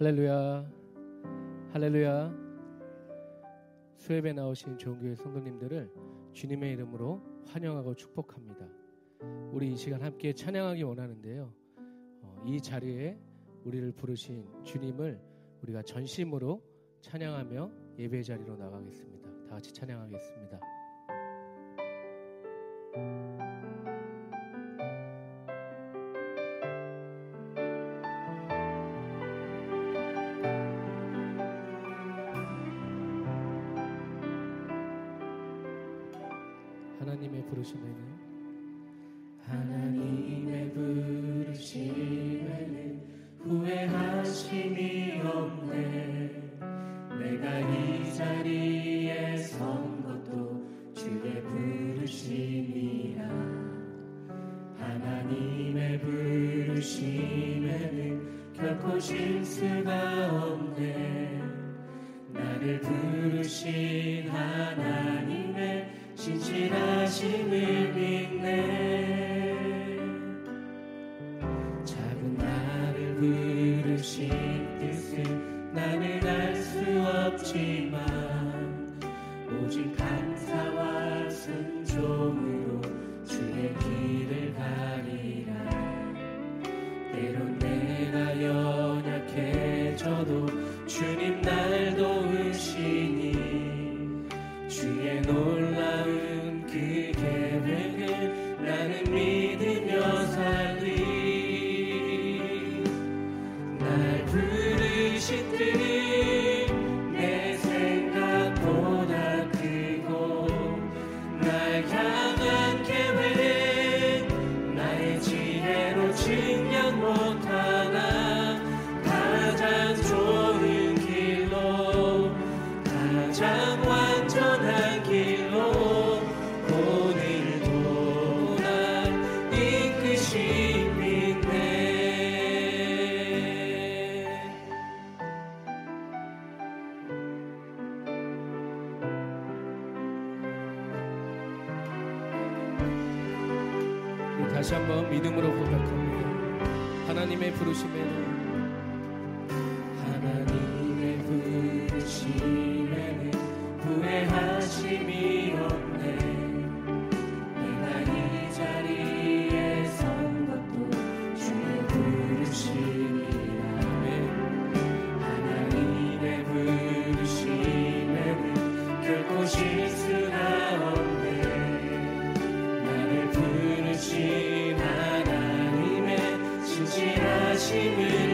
할렐루야, 할렐루야. 수협에 나오신 좋은 교회 성도님들을 주님의 이름으로 환영하고 축복합니다. 우리 이 시간 함께 찬양하기 원하는데요, 이 자리에 우리를 부르신 주님을 우리가 전심으로 찬양하며 예배 자리로 나가겠습니다. 다 같이 찬양하겠습니다. 하나님의 부르심에는 후회하심이 없네. 내가 이 자리에 선 것도 주의 부르심이라. 하나님의 부르심에는 결코 실수가 없네. 나를 부르신 하나님의 진실하심을 믿네. 부르신 뜻은 나는 알 수 없지만 오직 감사와 순종으로 주의 길을 가리라. 때론 내가 연약해져도 주님 날 도우시니 주의 놀라운 그 계획을 나는 믿으며 살리. 내 생각보다 크고 날 향한 계획은 나의 지혜로 증명 못하나. 가장 좋은 길로, 가장 완전한 길로 오늘도 날 이끄시며 다시 한번 믿음으로 고백합니다. 하나님의 부르심에는 후회하심이 없네. 내가 이 자리에 선 것도 주의 부르심이라. 하나님의 부르심에는 결코 실수가 없네. 나를 부르신 하나님의 진실하심을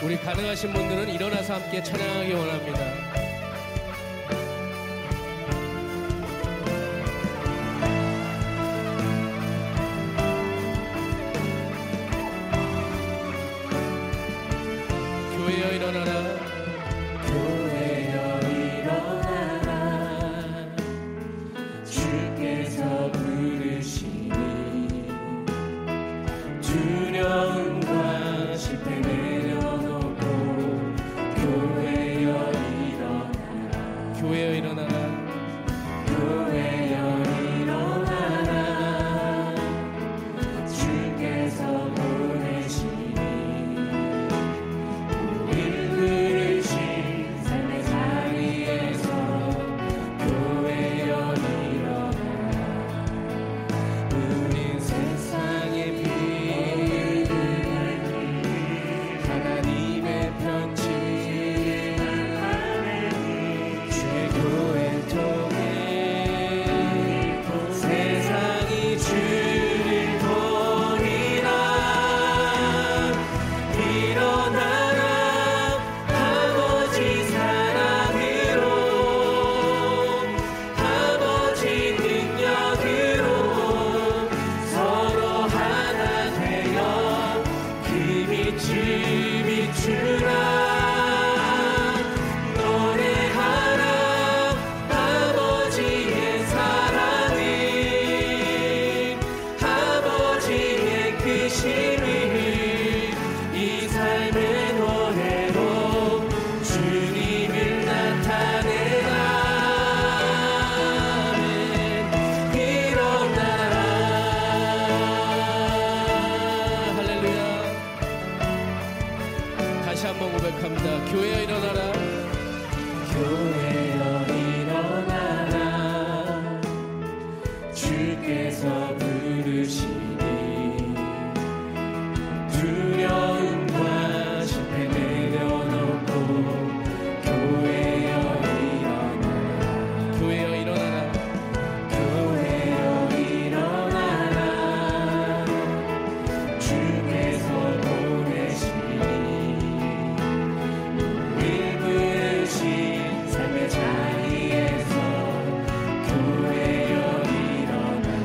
우리 가능하신 분들은 일어나서 함께 찬양하기 원합니다. 교회여 일어나라, 교회여 일어나라, 주께서 부르시니 두려운 과 실패 교회여 일어나라, 교회여 일어나라, 주께서 보내시니 우리를 부르신 삶의 자리에서 교회여 일어나라. 우린 세상의 빛, 하나님의 편지, 교회여 일어나라, 교회여 일어나라, 주께서 부르시니 두려움과 실패 내려놓고 교회여 일어나라, 교회여 일어나라, 교회여 일어나라, 주께서 자리에서 교회여 일어나라.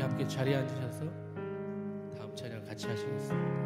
우리 함께 자리에 앉으셔서 다음 찬양 같이 하시겠습니다.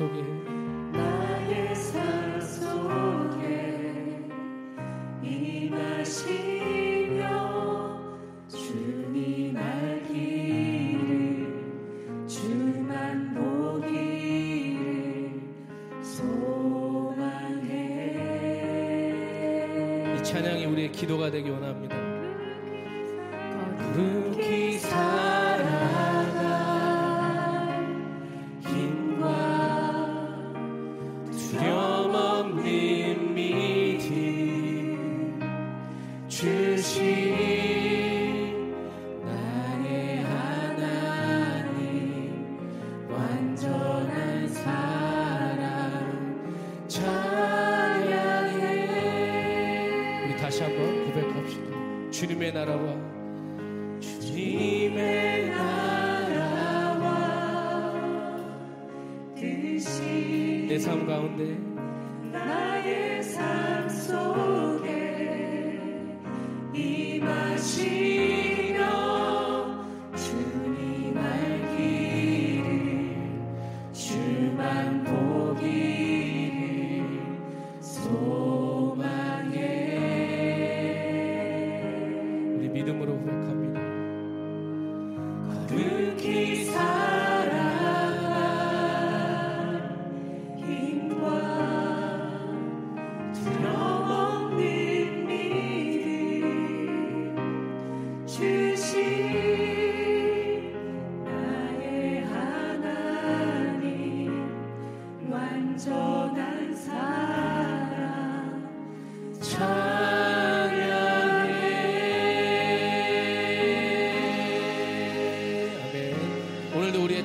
속에 나의 삶 속에 임하시며 주님 알기를 주만 보기를 소망해. 이 찬양이 우리의 기도가 되기 원합니다. 거룩히 살아가 두려움 없는 믿음 주신 나의 하나님 완전한 사랑 찬양해. 우리 다시 한번 고백합시다. 주님의 나라와 주님의 나라와 뜻이 내 삶 가운데 나의 삶 속에 임하시며 주님 알기를 주만 보기를 소망해. 우리 믿음으로 고백합니다. 거룩히 살아가 두려워없는 믿음 주신 나의 하나님 완전한 사랑 찬양해. 아멘. 오늘도 우리의